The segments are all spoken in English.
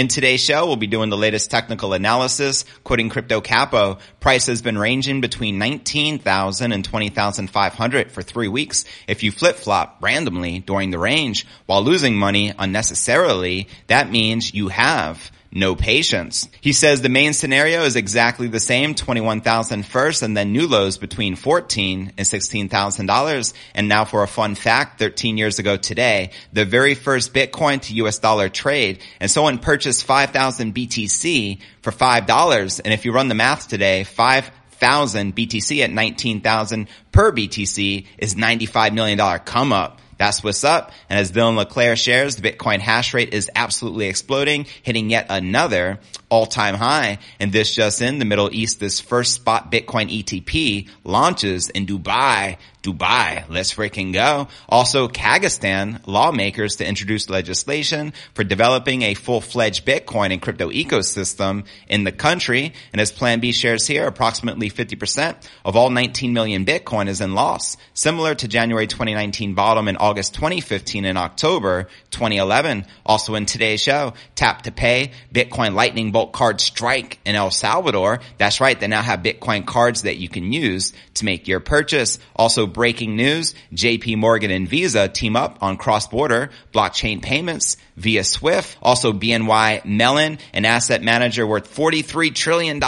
In today's show, we'll be doing the latest technical analysis. Quoting Crypto Capo, price has been ranging between 19,000 and 20,500 for 3 weeks. If you flip-flop randomly during the range while losing money unnecessarily, that means you have no patience. He says the main scenario is exactly the same, 21,000 first and then new lows between $14,000 and $16,000. And now for a fun fact, 13 years ago today, the very first Bitcoin to US dollar trade, and someone purchased 5,000 BTC for $5. And if you run the math today, 5,000 BTC at 19,000 per BTC is $95 million come up. That's what's up. And as Dylan LeClaire shares, the Bitcoin hash rate is absolutely exploding, hitting yet another all-time high. And this just in, the Middle East, this first spot Bitcoin ETP launches in Dubai. Let's freaking go. Also, Kazakhstan lawmakers to introduce legislation for developing a full-fledged Bitcoin and crypto ecosystem in the country. And as Plan B shares here, approximately 50% of all 19 million Bitcoin is in loss, similar to January 2019 bottom in August 2015 and October 2011. Also in today's show, tap to pay, Bitcoin Lightning Bolt card strike in El Salvador. That's right, they now have Bitcoin cards that you can use to make your purchase. Also, breaking news, JP Morgan and Visa team up on cross-border blockchain payments via SWIFT. Also, BNY Mellon, an asset manager worth $43 trillion,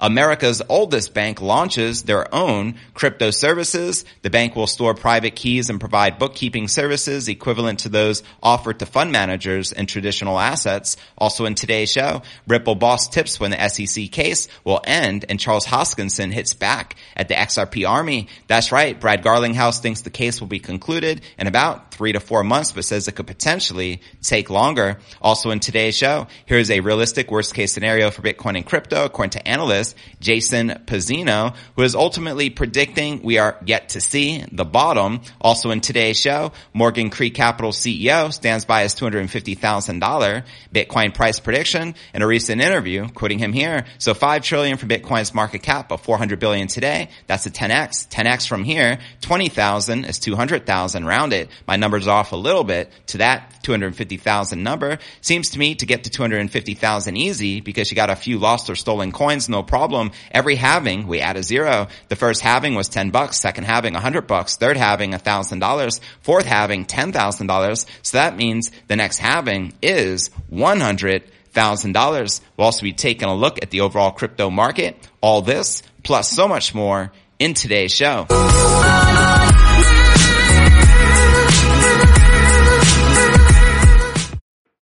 America's oldest bank, launches their own crypto services. The bank will store private keys and provide bookkeeping services equivalent to those offered to fund managers and traditional assets. Also in today's show, Ripple boss tips when the SEC case will end and Charles Hoskinson hits back at the XRP army. That's right, Brad Garlinghouse thinks the case will be concluded in about 3 to 4 months, but says it could potentially take longer. Also in today's show, here's a realistic worst-case scenario for Bitcoin and crypto, according to analyst Jason Pizzino, who is ultimately predicting we are yet to see the bottom. Also in today's show, Morgan Creek Capital CEO stands by his $250,000 Bitcoin price prediction in a recent interview, quoting him here. So $5 trillion for Bitcoin's market cap of $400 billion today. That's a 10x. 10x from here. 20,000 is 200,000 rounded. My number's off a little bit to that 250,000 number. Seems to me to get to 250,000 easy because you got a few lost or stolen coins, no problem. Every halving, we add a zero. The first halving was $10, second halving $100, third halving $1,000, fourth halving $10,000. So that means the next halving is $100,000. We'll also be taking a look at the overall crypto market. All this plus so much more in today's show.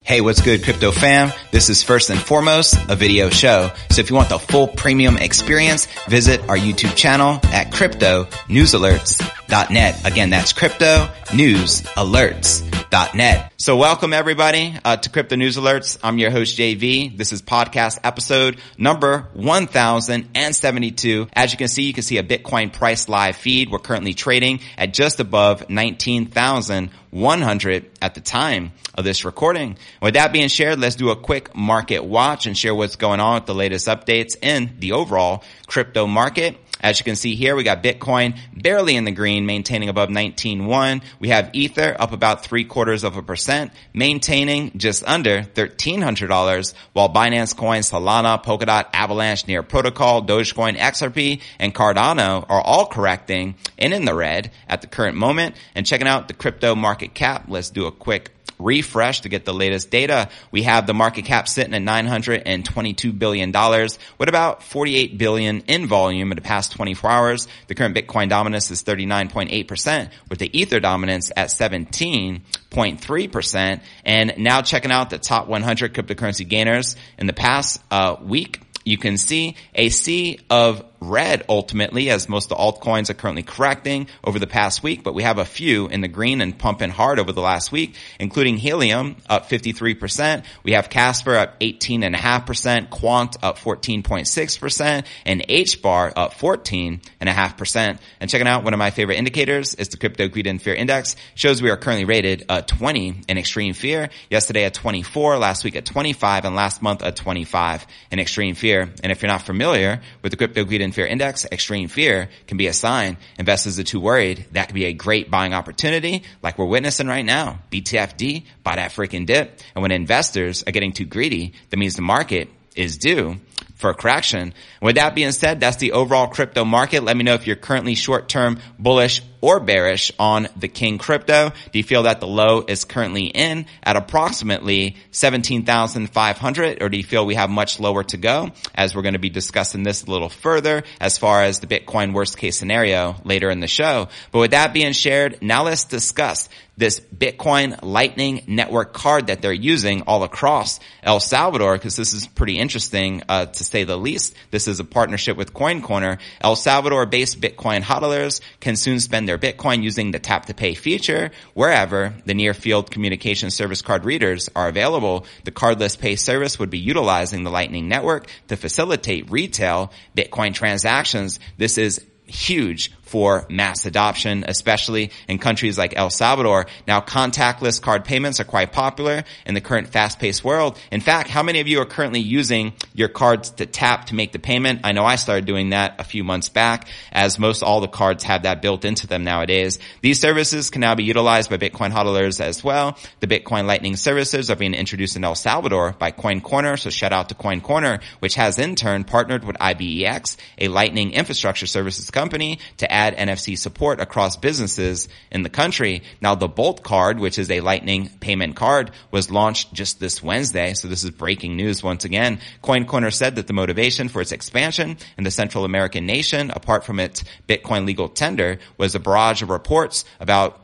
Hey, what's good, crypto fam? This is first and foremost a video show. So if you want the full premium experience, visit our YouTube channel at cryptonewsalerts.net. Again, that's cryptonewsalerts.net. So welcome everybody to Crypto News Alerts. I'm your host JV. This is podcast episode number 1072. As you can see a Bitcoin price live feed. We're currently trading at just above 19,100 at the time of this recording. With that being shared, let's do a quick market watch and share what's going on with the latest updates in the overall crypto market. As you can see here, we got Bitcoin barely in the green, maintaining above 19.1. We have Ether up about 0.75%, maintaining just under $1,300, while Binance Coin, Solana, Polkadot, Avalanche, Near Protocol, Dogecoin, XRP, and Cardano are all correcting and in the red at the current moment. And checking out the crypto market cap, let's do a quick refresh to get the latest data. We have the market cap sitting at $922 billion with about $48 billion in volume in the past 24 hours. The current Bitcoin dominance is 39.8% with the Ether dominance at 17.3%. And now checking out the top 100 cryptocurrency gainers in the past week, you can see a sea of red ultimately, as most of the altcoins are currently correcting over the past week, but we have a few in the green and pumping hard over the last week, including Helium up 53%. We have Casper up 18.5%, Quant up 14.6%, and HBAR up 14.5%. And checking out one of my favorite indicators is the Crypto Greed and Fear Index. Shows we are currently rated 20 in extreme fear. Yesterday at 24, last week at 25, and last month at 25 in extreme fear. And if you're not familiar with the Crypto Greed and and Fear Index, extreme fear can be a sign investors are too worried. That could be a great buying opportunity like we're witnessing right now. BTFD, buy that freaking dip. And when investors are getting too greedy, that means the market is due for a correction. With that being said, that's the overall crypto market. Let me know if you're currently short-term bullish or bearish on the King crypto. Do you feel that the low is currently in at approximately 17,500, or do you feel we have much lower to go, as we're going to be discussing this a little further as far as the Bitcoin worst case scenario later in the show. But with that being shared, now let's discuss this Bitcoin Lightning Network card that they're using all across El Salvador, because this is pretty interesting to say the least. This is a partnership with Coin Corner. El Salvador-based Bitcoin hodlers can soon spend their Bitcoin using the tap-to-pay feature wherever the near-field communication service card readers are available. The cardless pay service would be utilizing the Lightning Network to facilitate retail Bitcoin transactions. This is huge for mass adoption, especially in countries like El Salvador. Now, contactless card payments are quite popular in the current fast-paced world. In fact, how many of you are currently using your cards to tap to make the payment? I know I started doing that a few months back, as most all the cards have that built into them nowadays. These services can now be utilized by Bitcoin hodlers as well. The Bitcoin Lightning services are being introduced in El Salvador by Coin Corner, so shout out to Coin Corner, which has in turn partnered with IBEX, a Lightning infrastructure services company, to add NFC support across businesses in the country. Now, the Bolt card, which is a Lightning payment card, was launched just this Wednesday. So this is breaking news once again. Coin Corner said that the motivation for its expansion in the Central American nation, apart from its Bitcoin legal tender, was a barrage of reports about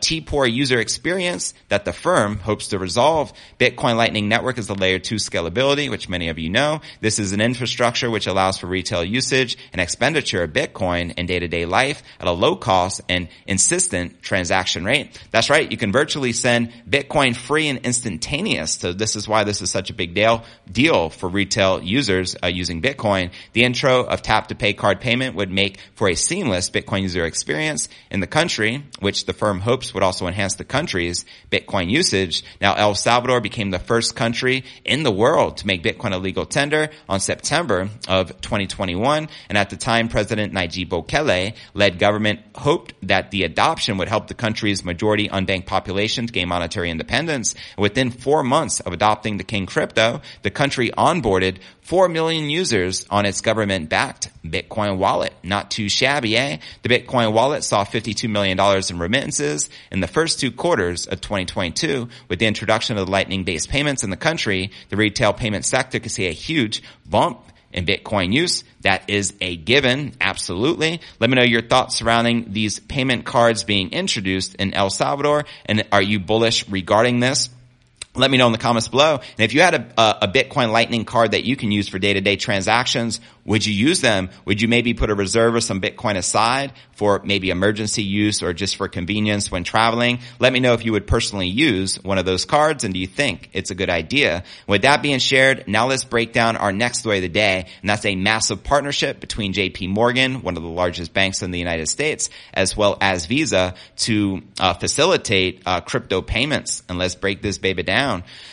T-poor user experience that the firm hopes to resolve. Bitcoin Lightning Network is the layer 2 scalability, which many of you know. This is an infrastructure which allows for retail usage and expenditure of Bitcoin in day-to-day life at a low cost and insistent transaction rate. That's right. You can virtually send Bitcoin free and instantaneous. So this is why this is such a big deal for retail users using Bitcoin. The intro of tap-to-pay card payment would make for a seamless Bitcoin user experience in the country, which the firm hopes would also enhance the country's Bitcoin usage. Now, El Salvador became the first country in the world to make Bitcoin a legal tender on September of 2021. And at the time, President Nayib Bukele-led government hoped that the adoption would help the country's majority unbanked population to gain monetary independence. Within 4 months of adopting the King crypto, the country onboarded 4 million users on its government-backed Bitcoin wallet. Not too shabby, eh? The Bitcoin wallet saw $52 million in remittances in the first 2 quarters of 2022. With the introduction of the Lightning-based payments in the country, the retail payment sector could see a huge bump in Bitcoin use. That is a given, absolutely. Let me know your thoughts surrounding these payment cards being introduced in El Salvador, and are you bullish regarding this? Let me know in the comments below. And if you had a Bitcoin Lightning card that you can use for day-to-day transactions, would you use them? Would you maybe put a reserve of some Bitcoin aside for maybe emergency use or just for convenience when traveling? Let me know if you would personally use one of those cards, and do you think it's a good idea? With that being shared, now let's break down our next story of the day, and that's a massive partnership between JP Morgan, one of the largest banks in the United States, as well as Visa, to facilitate crypto payments. And let's break this baby down.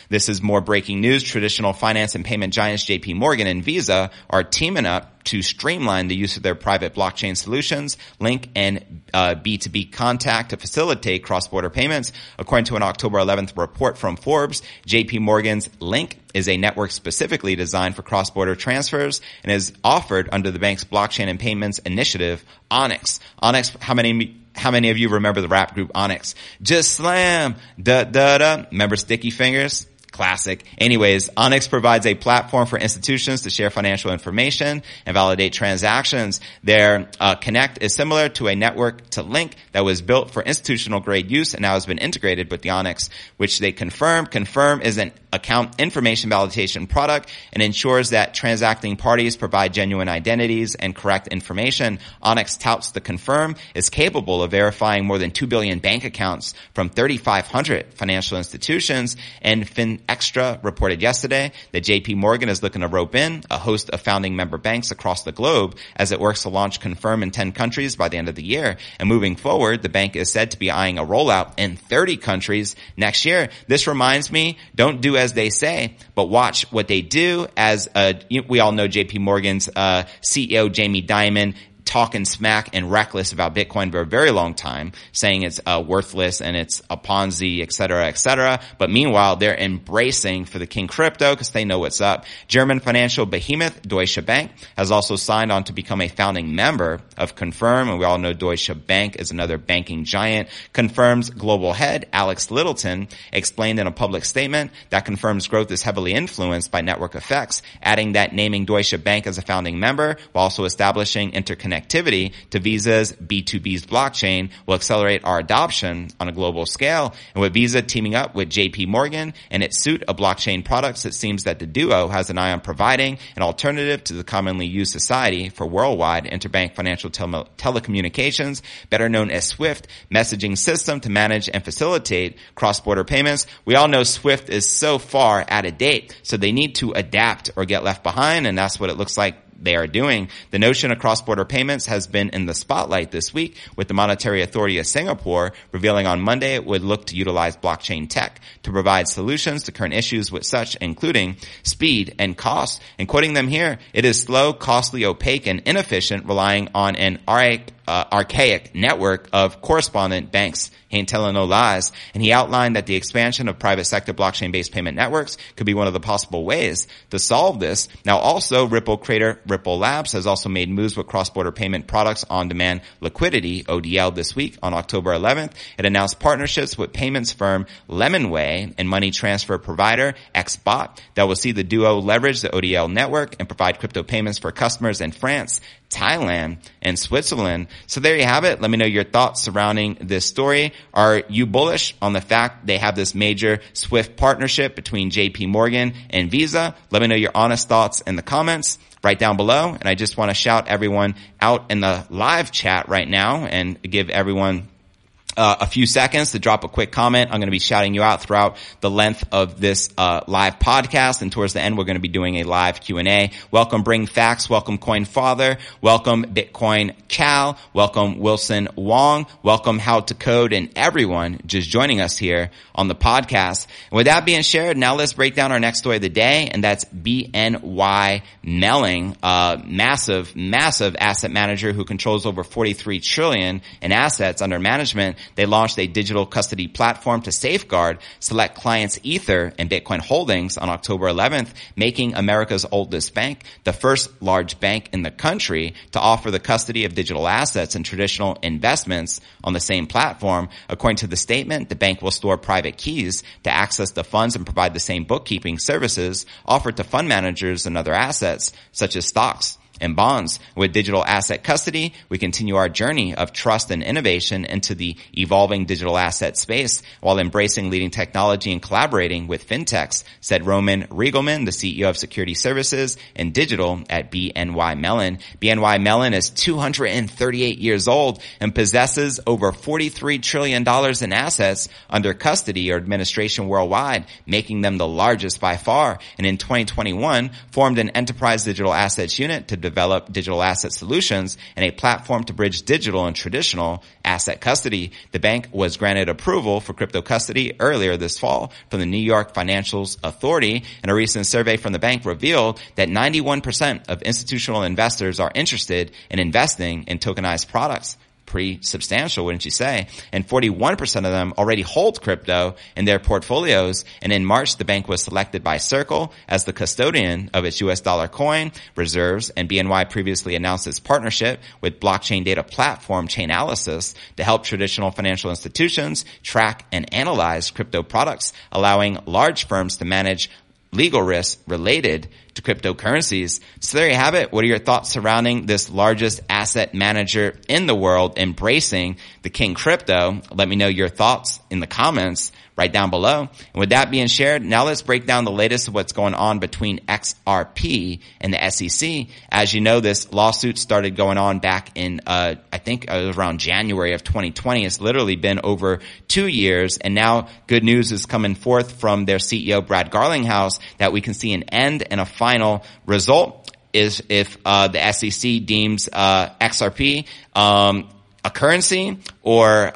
This is more breaking news. Traditional finance and payment giants JP Morgan and Visa are teaming up to streamline the use of their private blockchain solutions, Link, and B2B Contact to facilitate cross-border payments. According to an October 11th report from Forbes, JP Morgan's Link is a network specifically designed for cross-border transfers and is offered under the bank's blockchain and payments initiative, Onyx. Onyx, how many of you remember the rap group Onyx? Just slam, da-da-da. Remember Sticky Fingers? Classic. Anyways, Onyx provides a platform for institutions to share financial information and validate transactions. Their Connect is similar to a network to Link that was built for institutional grade use and now has been integrated with the Onyx, which they confirmed. Confirm is an account information validation product and ensures that transacting parties provide genuine identities and correct information. Onyx touts the Confirm is capable of verifying more than 2 billion bank accounts from 3,500 financial institutions and million extra reported yesterday that JP Morgan is looking to rope in a host of founding member banks across the globe as it works to launch Confirm in 10 countries by the end of the year. And moving forward, the bank is said to be eyeing a rollout in 30 countries next year. This reminds me, don't do as they say, but watch what they do. As we all know, JP Morgan's CEO, Jamie Dimon, talking smack and reckless about Bitcoin for a very long time, saying it's worthless and it's a Ponzi, et cetera, et cetera. But meanwhile, they're embracing for the king crypto because they know what's up. German financial behemoth Deutsche Bank has also signed on to become a founding member of Confirm. And we all know Deutsche Bank is another banking giant. Confirm's global head, Alex Littleton, explained in a public statement that Confirm's growth is heavily influenced by network effects, adding that naming Deutsche Bank as a founding member while also establishing interconnectivity to Visa's B2B's blockchain will accelerate our adoption on a global scale. And with Visa teaming up with JP Morgan and its suite of blockchain products, it seems that the duo has an eye on providing an alternative to the commonly used society for worldwide interbank financial telecommunications, better known as SWIFT, messaging system to manage and facilitate cross-border payments. We all know SWIFT is so far out of date, so they need to adapt or get left behind, and that's what it looks like they are doing. The notion of cross-border payments has been in the spotlight this week, with the Monetary Authority of Singapore revealing on Monday it would look to utilize blockchain tech to provide solutions to current issues with such, including speed and cost. And quoting them here, it is slow, costly, opaque, and inefficient, relying on an archaic network of correspondent banks. He ain't telling no lies. And he outlined that the expansion of private sector blockchain-based payment networks could be one of the possible ways to solve this. Now also, Ripple creator Ripple Labs has also made moves with cross-border payment products on-demand liquidity, ODL, this week. On October 11th, it announced partnerships with payments firm Lemonway and money transfer provider XBOT that will see the duo leverage the ODL network and provide crypto payments for customers in France, Thailand, and Switzerland. So there you have it. Let me know your thoughts surrounding this story. Are you bullish on the fact they have this major SWIFT partnership between JP Morgan and Visa? Let me know your honest thoughts in the comments right down below. And I just want to shout everyone out in the live chat right now and give everyone a few seconds to drop a quick comment. I'm going to be shouting you out throughout the length of this live podcast, and towards the end we're going to be doing a live Q&A. Welcome Bring Facts, welcome Coin Father, welcome Bitcoin Cal, welcome Wilson Wong, welcome How to Code, and everyone just joining us here on the podcast. And with that being shared, now let's break down our next story of the day, and that's BNY Mellon, massive asset manager who controls over $43 trillion in assets under management. They launched a digital custody platform to safeguard select clients' Ether and Bitcoin holdings on October 11th, making America's oldest bank the first large bank in the country to offer the custody of digital assets and traditional investments on the same platform. According to the statement, the bank will store private keys to access the funds and provide the same bookkeeping services offered to fund managers and other assets such as stocks and bonds. With digital asset custody, we continue our journey of trust and innovation into the evolving digital asset space while embracing leading technology and collaborating with fintechs, said Roman Regelman, the CEO of Security Services and Digital at BNY Mellon. BNY Mellon is 238 years old and possesses over $43 trillion in assets under custody or administration worldwide, making them the largest by far. And in 2021, formed an enterprise digital assets unit to develop digital asset solutions and a platform to bridge digital and traditional asset custody. The bank was granted approval for crypto custody earlier this fall from the New York Financials Authority, and a recent survey from the bank revealed that 91% of institutional investors are interested in investing in tokenized products. Pretty substantial, wouldn't you say? And 41% of them already hold crypto in their portfolios. And in March, the bank was selected by Circle as the custodian of its U.S. dollar coin reserves. And BNY previously announced its partnership with blockchain data platform Chainalysis to help traditional financial institutions track and analyze crypto products, allowing large firms to manage legal risks related to cryptocurrencies. So there you have it. What are your thoughts surrounding this largest asset manager in the world embracing the king crypto? Let me know your thoughts in the comments right down below. And with that being shared, now let's break down the latest of what's going on between XRP and the SEC. As you know, this lawsuit started going on back in, I think it was around January of 2020. It's literally been over 2 years. And now good news is coming forth from their CEO, Brad Garlinghouse, that we can see an end and a final result is if the SEC deems XRP a currency or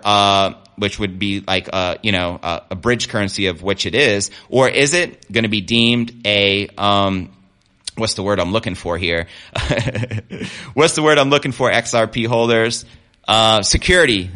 which would be like a bridge currency of which it is, or is it going to be deemed a what's the word I'm looking for here? What's the word I'm looking for, XRP holders? Security.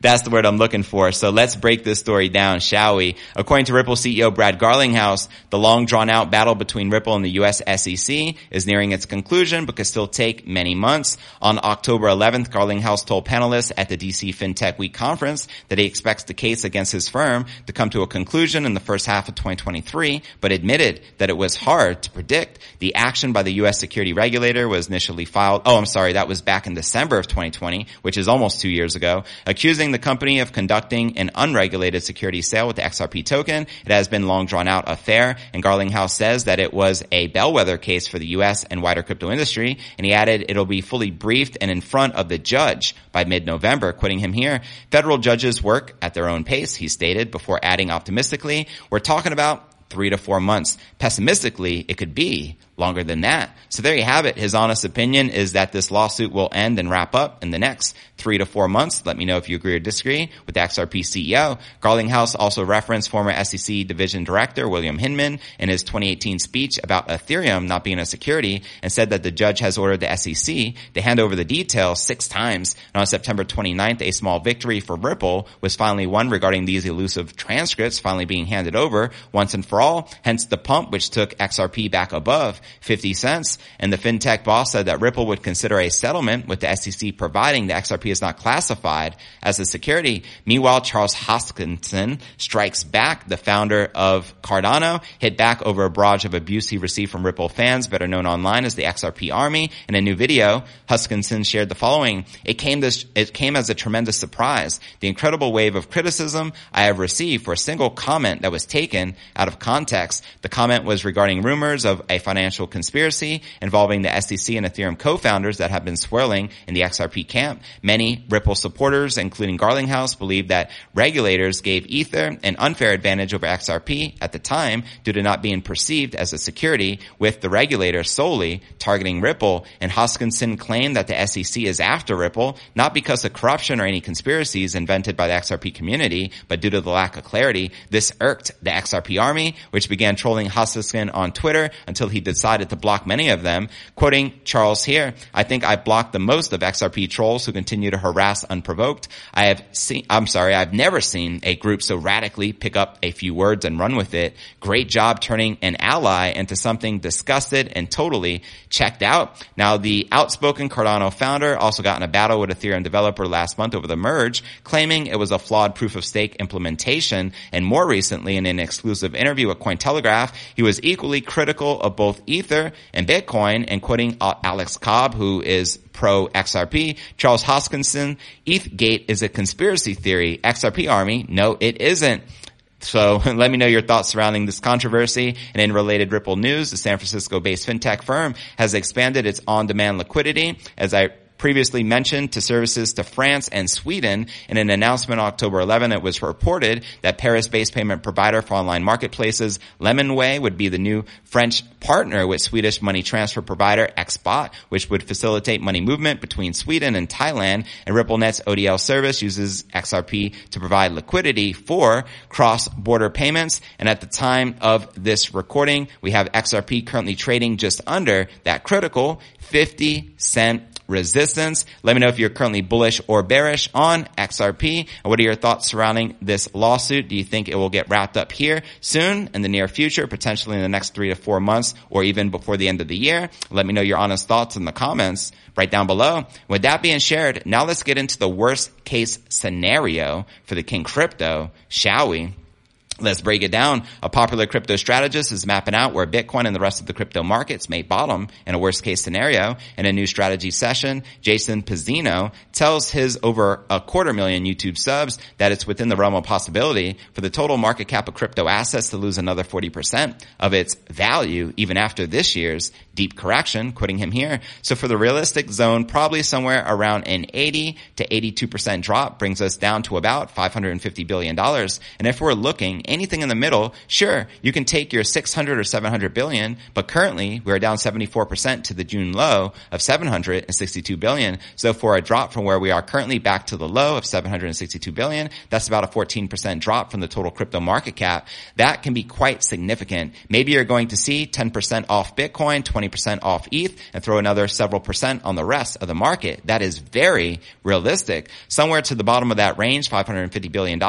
That's the word I'm looking for. So let's break this story down, shall we? According to Ripple CEO Brad Garlinghouse, the long drawn out battle between Ripple and the US SEC is nearing its conclusion but could still take many months. On October 11th, Garlinghouse told panelists at the DC FinTech Week conference that he expects the case against his firm to come to a conclusion in the first half of 2023, but admitted that it was hard to predict. The action by the US security regulator was initially filed. Oh, I'm sorry. That was back in December of 2020, which is almost 2 years ago, accusing the company of conducting an unregulated security sale with the XRP token. It has been long drawn out affair, and Garlinghouse says that it was a bellwether case for the U.S. and wider crypto industry, and he added it'll be fully briefed and in front of the judge by mid-November, quitting him here. Federal judges work at their own pace, he stated, before adding optimistically, we're talking about 3 to 4 months. Pessimistically, it could be longer than that. So there you have it. His honest opinion is that this lawsuit will end and wrap up in the next 3 to 4 months. Let me know if you agree or disagree with the XRP CEO. Garlinghouse also referenced former SEC division director William Hinman in his 2018 speech about Ethereum not being a security, and said that the judge has ordered the SEC to hand over the details 6 times. And on September 29th, a small victory for Ripple was finally won regarding these elusive transcripts finally being handed over once and for all. Hence the pump, which took XRP back above 50 cents. And the fintech boss said that Ripple would consider a settlement with the SEC providing the XRP is not classified as a security. Meanwhile, Charles Hoskinson strikes back. The founder of Cardano hit back over a barrage of abuse he received from Ripple fans, better known online as the XRP Army. In a new video, Hoskinson shared the following. It came as a tremendous surprise. The incredible wave of criticism I have received for a single comment that was taken out of context. The comment was regarding rumors of a financial conspiracy involving the SEC and Ethereum co-founders that have been swirling in the XRP camp. Many Ripple supporters, including Garlinghouse, believe that regulators gave Ether an unfair advantage over XRP at the time due to not being perceived as a security, with the regulator solely targeting Ripple. And Hoskinson claimed that the SEC is after Ripple, not because of corruption or any conspiracies invented by the XRP community, but due to the lack of clarity. This irked the XRP Army, which began trolling Hoskinson on Twitter until he decided to block many of them. Quoting Charles here, I think I blocked the most of XRP trolls who continue to harass unprovoked. I've never seen a group so radically pick up a few words and run with it. Great job turning an ally into something disgusted and totally checked out. Now, the outspoken Cardano founder also got in a battle with Ethereum developer last month over the merge, claiming it was a flawed proof of stake implementation. And more recently, in an exclusive interview with Cointelegraph, he was equally critical of both Ether and Bitcoin. And quoting Alex Cobb, who is pro XRP, Charles Hoskinson, ETHgate is a conspiracy theory. XRP Army, no, it isn't. So let me know your thoughts surrounding this controversy. And in related Ripple news, the San Francisco-based fintech firm has expanded its on-demand liquidity, as I previously mentioned, to services to France and Sweden. In an announcement on October 11, it was reported that Paris-based payment provider for online marketplaces Lemonway would be the new French partner with Swedish money transfer provider XBOT, which would facilitate money movement between Sweden and Thailand. And RippleNet's ODL service uses XRP to provide liquidity for cross-border payments. And at the time of this recording, we have XRP currently trading just under that critical 50-cent resistance. Let me know if you're currently bullish or bearish on XRP. And what are your thoughts surrounding this lawsuit? Do you think it will get wrapped up here soon in the near future, potentially in the next 3 to 4 months, or even before the end of the year? Let me know your honest thoughts in the comments right down below. With that being shared, now let's get into the worst case scenario for the King Crypto, shall we? Let's break it down. A popular crypto strategist is mapping out where Bitcoin and the rest of the crypto markets may bottom in a worst-case scenario. In a new strategy session, Jason Pizzino tells his over 250,000 YouTube subs that it's within the realm of possibility for the total market cap of crypto assets to lose another 40% of its value even after this year's deep correction, quoting him here. So for the realistic zone, probably somewhere around an 80 to 82% drop brings us down to about $550 billion. And if we're looking anything in the middle, sure, you can take your 600 or 700 billion, but currently we are down 74% to the June low of 762 billion. So for a drop from where we are currently back to the low of 762 billion, that's about a 14% drop from the total crypto market cap. That can be quite significant. Maybe you're going to see 10% off Bitcoin, 20% off ETH, and throw another several percent on the rest of the market. That is very realistic. Somewhere to the bottom of that range, $550 billion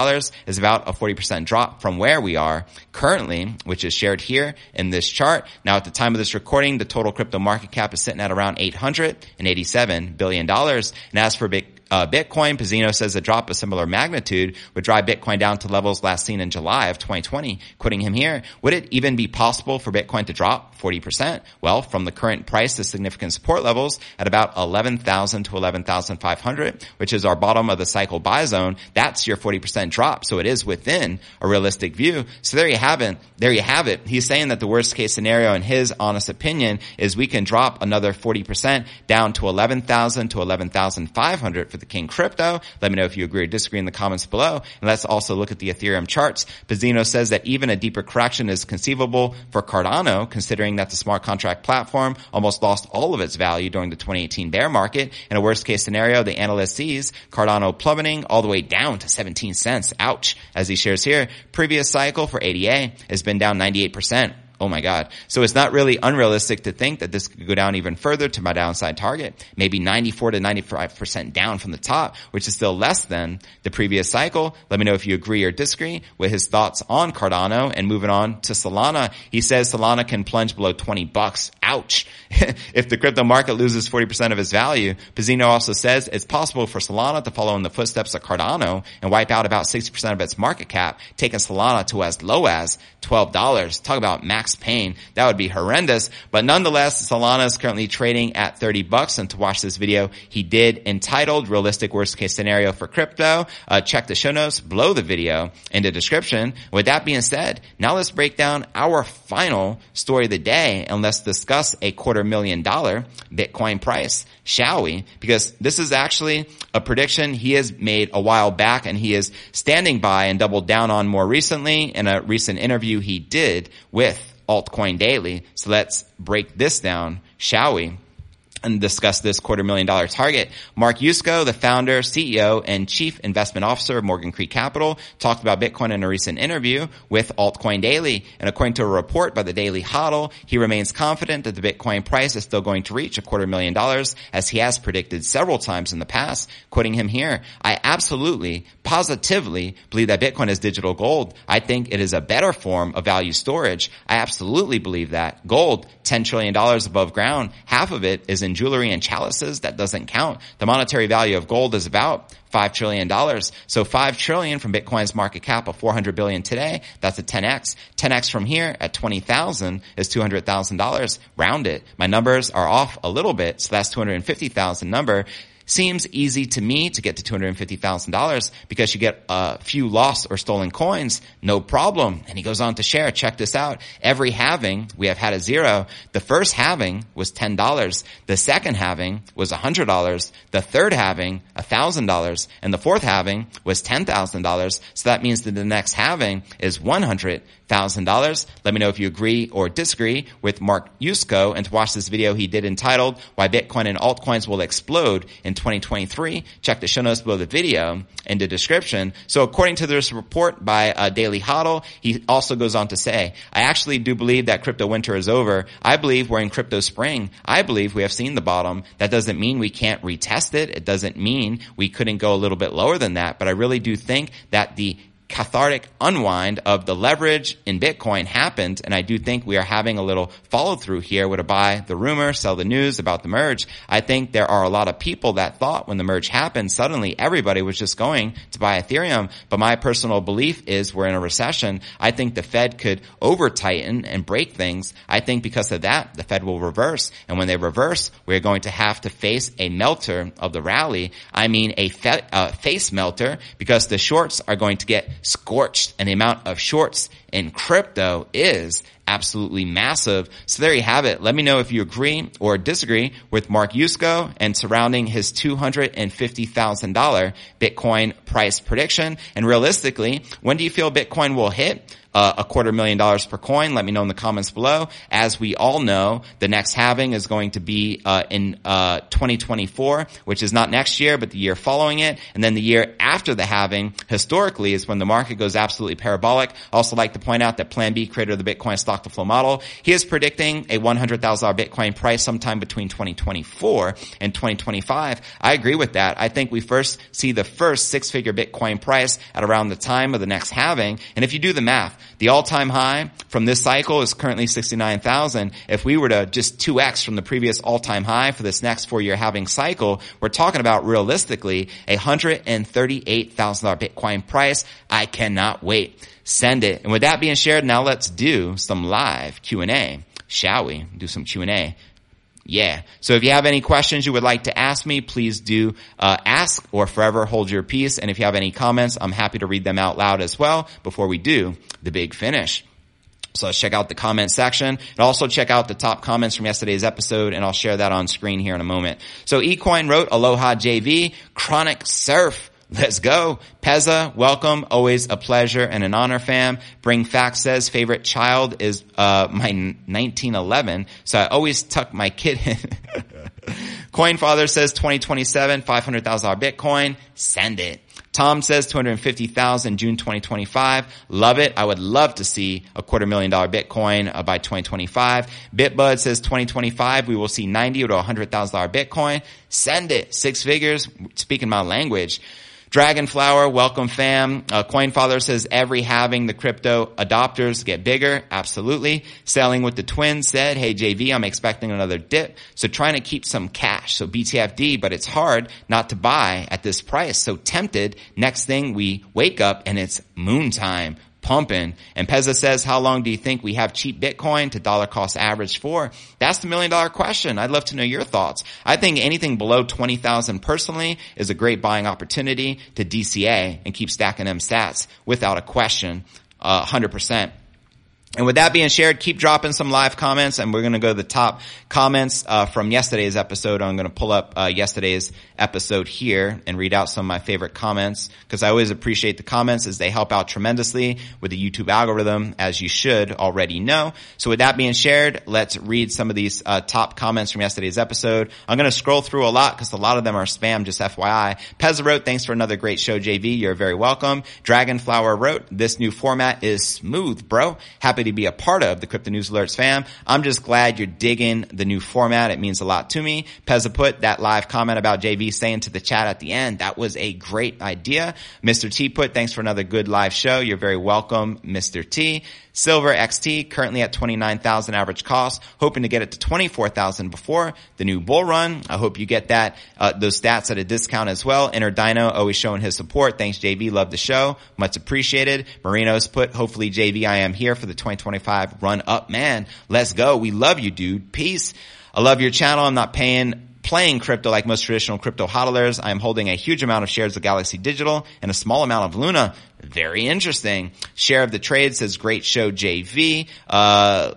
is about a 40% drop from where we are currently, which is shared here in this chart. Now, at the time of this recording, the total crypto market cap is sitting at around $887 billion. And as for Bitcoin, Pizzino says a drop of similar magnitude would drive Bitcoin down to levels last seen in July of 2020. Quoting him here, would it even be possible for Bitcoin to drop 40%? Well, from the current price to significant support levels at about 11,000 to 11,500, which is our bottom of the cycle buy zone, that's your 40% drop. So it is within a realistic view. So there you have it. He's saying that the worst case scenario, in his honest opinion, is we can drop another 40% down to 11,000 to 11,500 for the King Crypto. Let me know if you agree or disagree in the comments below. And let's also look at the Ethereum charts. Pizzino says that even a deeper correction is conceivable for Cardano, considering that the smart contract platform almost lost all of its value during the 2018 bear market. In a worst case scenario, the analyst sees Cardano plummeting all the way down to 17 cents. Ouch. As he shares here, previous cycle for ADA has been down 98%. Oh my God. So it's not really unrealistic to think that this could go down even further to my downside target, maybe 94 to 95% down from the top, which is still less than the previous cycle. Let me know if you agree or disagree with his thoughts on Cardano. And moving on to Solana, he says Solana can plunge below $20. Ouch. If the crypto market loses 40% of its value, Pizzino also says it's possible for Solana to follow in the footsteps of Cardano and wipe out about 60% of its market cap, taking Solana to as low as $12. Talk about max pain. That would be horrendous. But nonetheless, Solana is currently trading at $30. And to watch this video, he did, entitled Realistic Worst Case Scenario for Crypto. Check the show notes below the video in the description. With that being said, now let's break down our final story of the day and let's discuss a $250,000 Bitcoin price, shall we? Because this is actually a prediction he has made a while back and he is standing by and doubled down on more recently in a recent interview he did with Altcoin Daily. So let's break this down, shall we? And discuss this $250,000 target. Mark Yusko, the founder, CEO, and chief investment officer of Morgan Creek Capital, talked about Bitcoin in a recent interview with Altcoin Daily. And according to a report by the Daily Hodl, he remains confident that the Bitcoin price is still going to reach $250,000 as he has predicted several times in the past. Quoting him here, I absolutely, positively believe that Bitcoin is digital gold. I think it is a better form of value storage. I absolutely believe that. Gold, $10 trillion above ground, half of it is in jewelry and chalices. That doesn't count. The monetary value of gold is about $5 trillion. So $5 trillion from Bitcoin's market cap of $400 billion today, that's a 10x. 10x from here at 20,000 is $200,000. Round it. My numbers are off a little bit, so that's 250,000 number. Seems easy to me to get to $250,000 because you get a few lost or stolen coins, no problem. And he goes on to share, check this out. Every halving, we have had a zero. The first halving was $10. The second halving was $100. The third halving, $1,000. And the fourth halving was $10,000. So that means that the next halving is $100,000. Let me know if you agree or disagree with Mark Yusko. And to watch this video he did entitled Why Bitcoin and Altcoins Will Explode in 2023, check the show notes below the video in the description. So according to this report by Daily Hodl, he also goes on to say, I actually do believe that crypto winter is over. I believe we're in crypto spring. I believe we have seen the bottom. That doesn't mean we can't retest it. It doesn't mean we couldn't go a little bit lower than that. But I really do think that the cathartic unwind of the leverage in Bitcoin happened, and I do think we are having a little follow-through here with a buy the rumor, sell the news about the merge. I think there are a lot of people that thought when the merge happened, suddenly everybody was just going to buy Ethereum, but my personal belief is we're in a recession. I think the Fed could over-tighten and break things. I think because of that, the Fed will reverse, and when they reverse, we're going to have to face a melter of the rally. I mean a face melter, because the shorts are going to get scorched, and the amount of shorts in crypto is absolutely massive. So there you have it. Let me know if you agree or disagree with Mark Yusko and surrounding his $250,000 Bitcoin price prediction. And realistically, when do you feel Bitcoin will hit $250,000 per coin? Let me know in the comments below. As we all know, the next halving is going to be in 2024, which is not next year, but the year following it. And then the year after the halving, historically, is when the market goes absolutely parabolic. Also like to point out that Plan B, creator of the Bitcoin stock to flow model, he is predicting a $100,000 Bitcoin price sometime between 2024 and 2025. I agree with that. I think we first see the first six-figure Bitcoin price at around the time of the next halving. And if you do the math, the all-time high from this cycle is currently 69,000. If we were to just 2x from the previous all-time high for this next four-year halving cycle, we're talking about realistically a $138,000 Bitcoin price. I cannot wait. Send it. And with that being shared, now let's do some live Q&A, shall we? Do some Q&A. Yeah. So if you have any questions you would like to ask me, please do ask or forever hold your peace. And if you have any comments, I'm happy to read them out loud as well before we do the big finish. So let's check out the comment section, and also check out the top comments from yesterday's episode, and I'll share that on screen here in a moment. So eCoin wrote, Aloha JV, Chronic Surf. Let's go. Pezza, welcome. Always a pleasure and an honor, fam. Bring Facts says, favorite child is my 1911, so I always tuck my kid in. Coinfather says 2027, $500,000 Bitcoin. Send it. Tom says 250,000 June 2025. Love it. I would love to see a $250,000 Bitcoin by 2025. Bitbud says 2025, we will see $90,000 to $100,000 Bitcoin. Send it. Six figures. Speaking my language. Dragonflower, welcome fam. Coinfather says every halving the crypto adopters get bigger. Absolutely. Sailing with the Twins said, hey JV, I'm expecting another dip, so trying to keep some cash. So BTFD, but it's hard not to buy at this price. So tempted. Next thing we wake up and it's moon time. Pumping. And Pezza says, how long do you think we have cheap Bitcoin to dollar cost average for? That's the $1 million question. I'd love to know your thoughts. I think anything below 20,000 personally is a great buying opportunity to DCA and keep stacking them sats without a question, 100%. And with that being shared, keep dropping some live comments, and we're going to go to the top comments from yesterday's episode. I'm going to pull up yesterday's episode here and read out some of my favorite comments, because I always appreciate the comments as they help out tremendously with the YouTube algorithm, as you should already know. So with that being shared, let's read some of these top comments from yesterday's episode. I'm going to scroll through a lot because a lot of them are spam, just FYI. Pezza wrote, thanks for another great show, JV. You're very welcome. Dragonflower wrote, this new format is smooth, bro. Happy to be a part of the Crypto News Alerts fam. I'm just glad you're digging the new format. It means a lot to me. Pezza put that live comment about JV saying to the chat at the end, that was a great idea. Mr. T put, thanks for another good live show. You're very welcome, Mr. T. Silver XT, currently at 29,000 average cost, hoping to get it to 24,000 before the new bull run. I hope you get that, those stats at a discount as well. Inner Dino always showing his support. Thanks JV, love the show. Much appreciated. Marino's put, hopefully JV, I am here for the 2025 run up, man. Let's go. We love you, dude. Peace. I love your channel. I'm not playing crypto like most traditional crypto hodlers. I am holding a huge amount of shares of Galaxy Digital and a small amount of Luna. Very interesting. Share of the Trade says, great show, JV.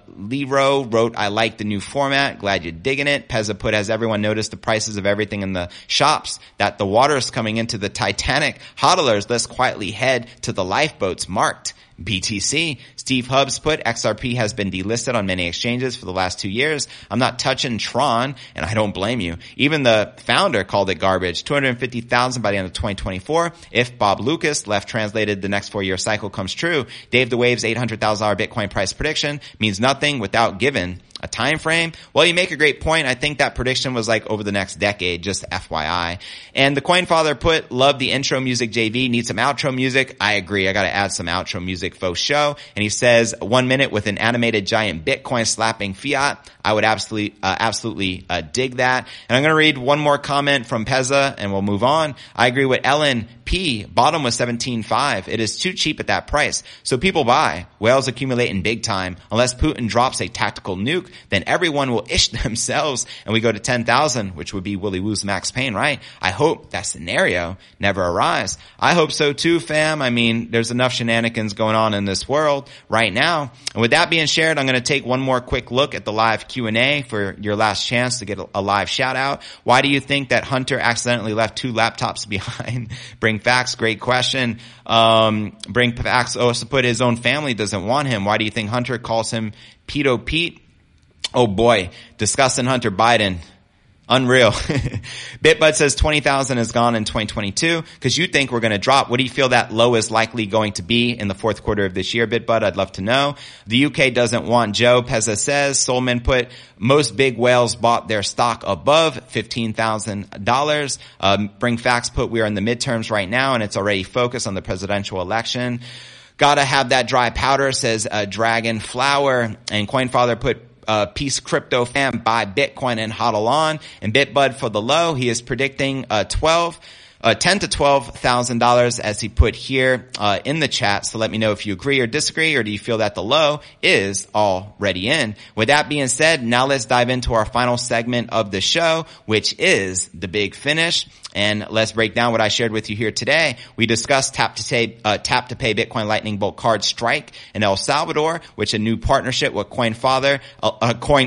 Lero wrote, I like the new format. Glad you're digging it. Pezza put, has everyone noticed the prices of everything in the shops? That the water is coming into the Titanic. Hodlers, let's quietly head to the lifeboats marked BTC. Steve Hubbs put, XRP has been delisted on many exchanges for the last 2 years. I'm not touching Tron, and I don't blame you. Even the founder called it garbage. 250,000 by the end of 2024. If Bob Lucas, left translated, the next four-year cycle comes true, Dave the Wave's $800,000 Bitcoin price prediction means nothing without giving a time frame? Well, you make a great point. I think that prediction was like over the next decade, just FYI. And the Coin Father put, love the intro music, JV, need some outro music. I agree. I got to add some outro music for show. And he says, 1 minute with an animated giant Bitcoin slapping fiat. I would absolutely dig that. And I'm going to read one more comment from Pezza and we'll move on. I agree with Ellen P. Bottom was 17.5. It is too cheap at that price. So people buy. Whales accumulate in big time. Unless Putin drops a tactical nuke, then everyone will ish themselves and we go to 10,000, which would be Willy Woo's Max Payne, right? I hope that scenario never arrives. I hope so too, fam. I mean, there's enough shenanigans going on in this world right now. And with that being shared, I'm going to take one more quick look at the live Q&A for your last chance to get a live shout out. Why do you think that Hunter accidentally left two laptops behind? Bring facts. Great question. Bring facts also put his own family doesn't want him. Why do you think Hunter calls him Pedo Pete? Oh boy. Discussing Hunter Biden. Unreal. Bitbud says 20,000 is gone in 2022 because you think we're going to drop. What do you feel that low is likely going to be in the fourth quarter of this year, Bitbud? I'd love to know. The UK doesn't want Joe. Pezza says, Solman put, most big whales bought their stock above $15,000. Bring facts put, we are in the midterms right now and it's already focused on the presidential election. Gotta have that dry powder, says Dragon Flower. And Coinfather put, peace crypto fam, buy Bitcoin and hodl on. And Bitbud for the low, he is predicting $10,000 to $12,000 as he put here in the chat. So let me know if you agree or disagree, or do you feel that the low is already in? With that being said, now let's dive into our final segment of the show, which is the big finish. And let's break down what I shared with you here today. We discussed tap to pay Bitcoin Lightning Bolt card strike in El Salvador, which a new partnership with Coin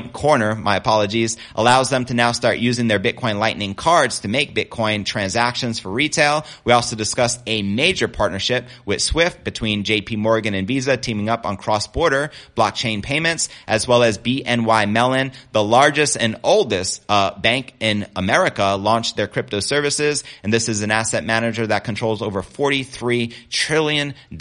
Corner, my apologies, allows them to now start using their Bitcoin Lightning cards to make Bitcoin transactions for retail. We also discussed a major partnership with SWIFT between JP Morgan and Visa teaming up on cross-border blockchain payments, as well as BNY Mellon, the largest and oldest bank in America, launched their crypto service. And this is an asset manager that controls over $43 trillion in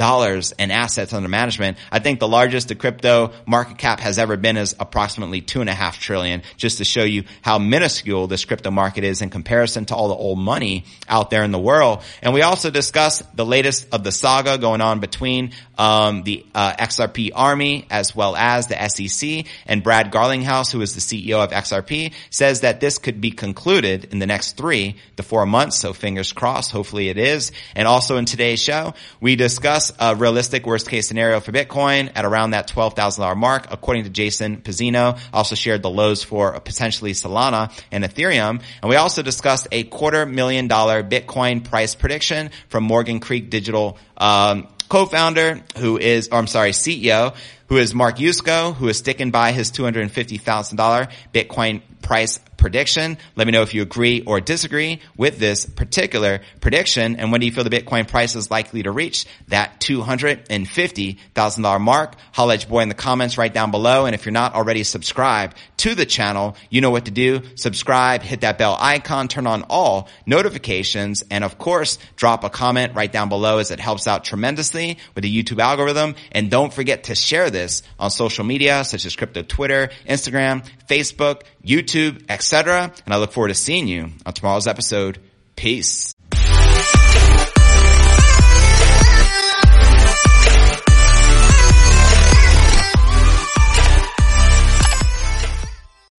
assets under management. I think the largest the crypto market cap has ever been is approximately $2.5 trillion, just to show you how minuscule this crypto market is in comparison to all the old money out there in the world. And we also discussed the latest of the saga going on between the XRP army as well as the SEC. And Brad Garlinghouse, who is the CEO of XRP, says that this could be concluded in the next 3 to 4 months, so fingers crossed. Hopefully it is. And also in today's show, we discuss a realistic worst-case scenario for Bitcoin at around that $12,000 mark, according to Jason Pizzino. Also shared the lows for potentially Solana and Ethereum. And we also discussed a $250,000 Bitcoin price prediction from Morgan Creek Digital co-founder, CEO, who is Mark Yusko, who is sticking by his $250,000 Bitcoin price prediction. Let me know if you agree or disagree with this particular prediction. And when do you feel the Bitcoin price is likely to reach that $250,000 mark? Holla at your boy in the comments right down below. And if you're not already subscribed to the channel, you know what to do. Subscribe, hit that bell icon, turn on all notifications, and of course, drop a comment right down below as it helps out tremendously with the YouTube algorithm. And don't forget to share this on social media such as crypto Twitter, Instagram, Facebook, YouTube, etc. And I look forward to seeing you on tomorrow's episode. Peace.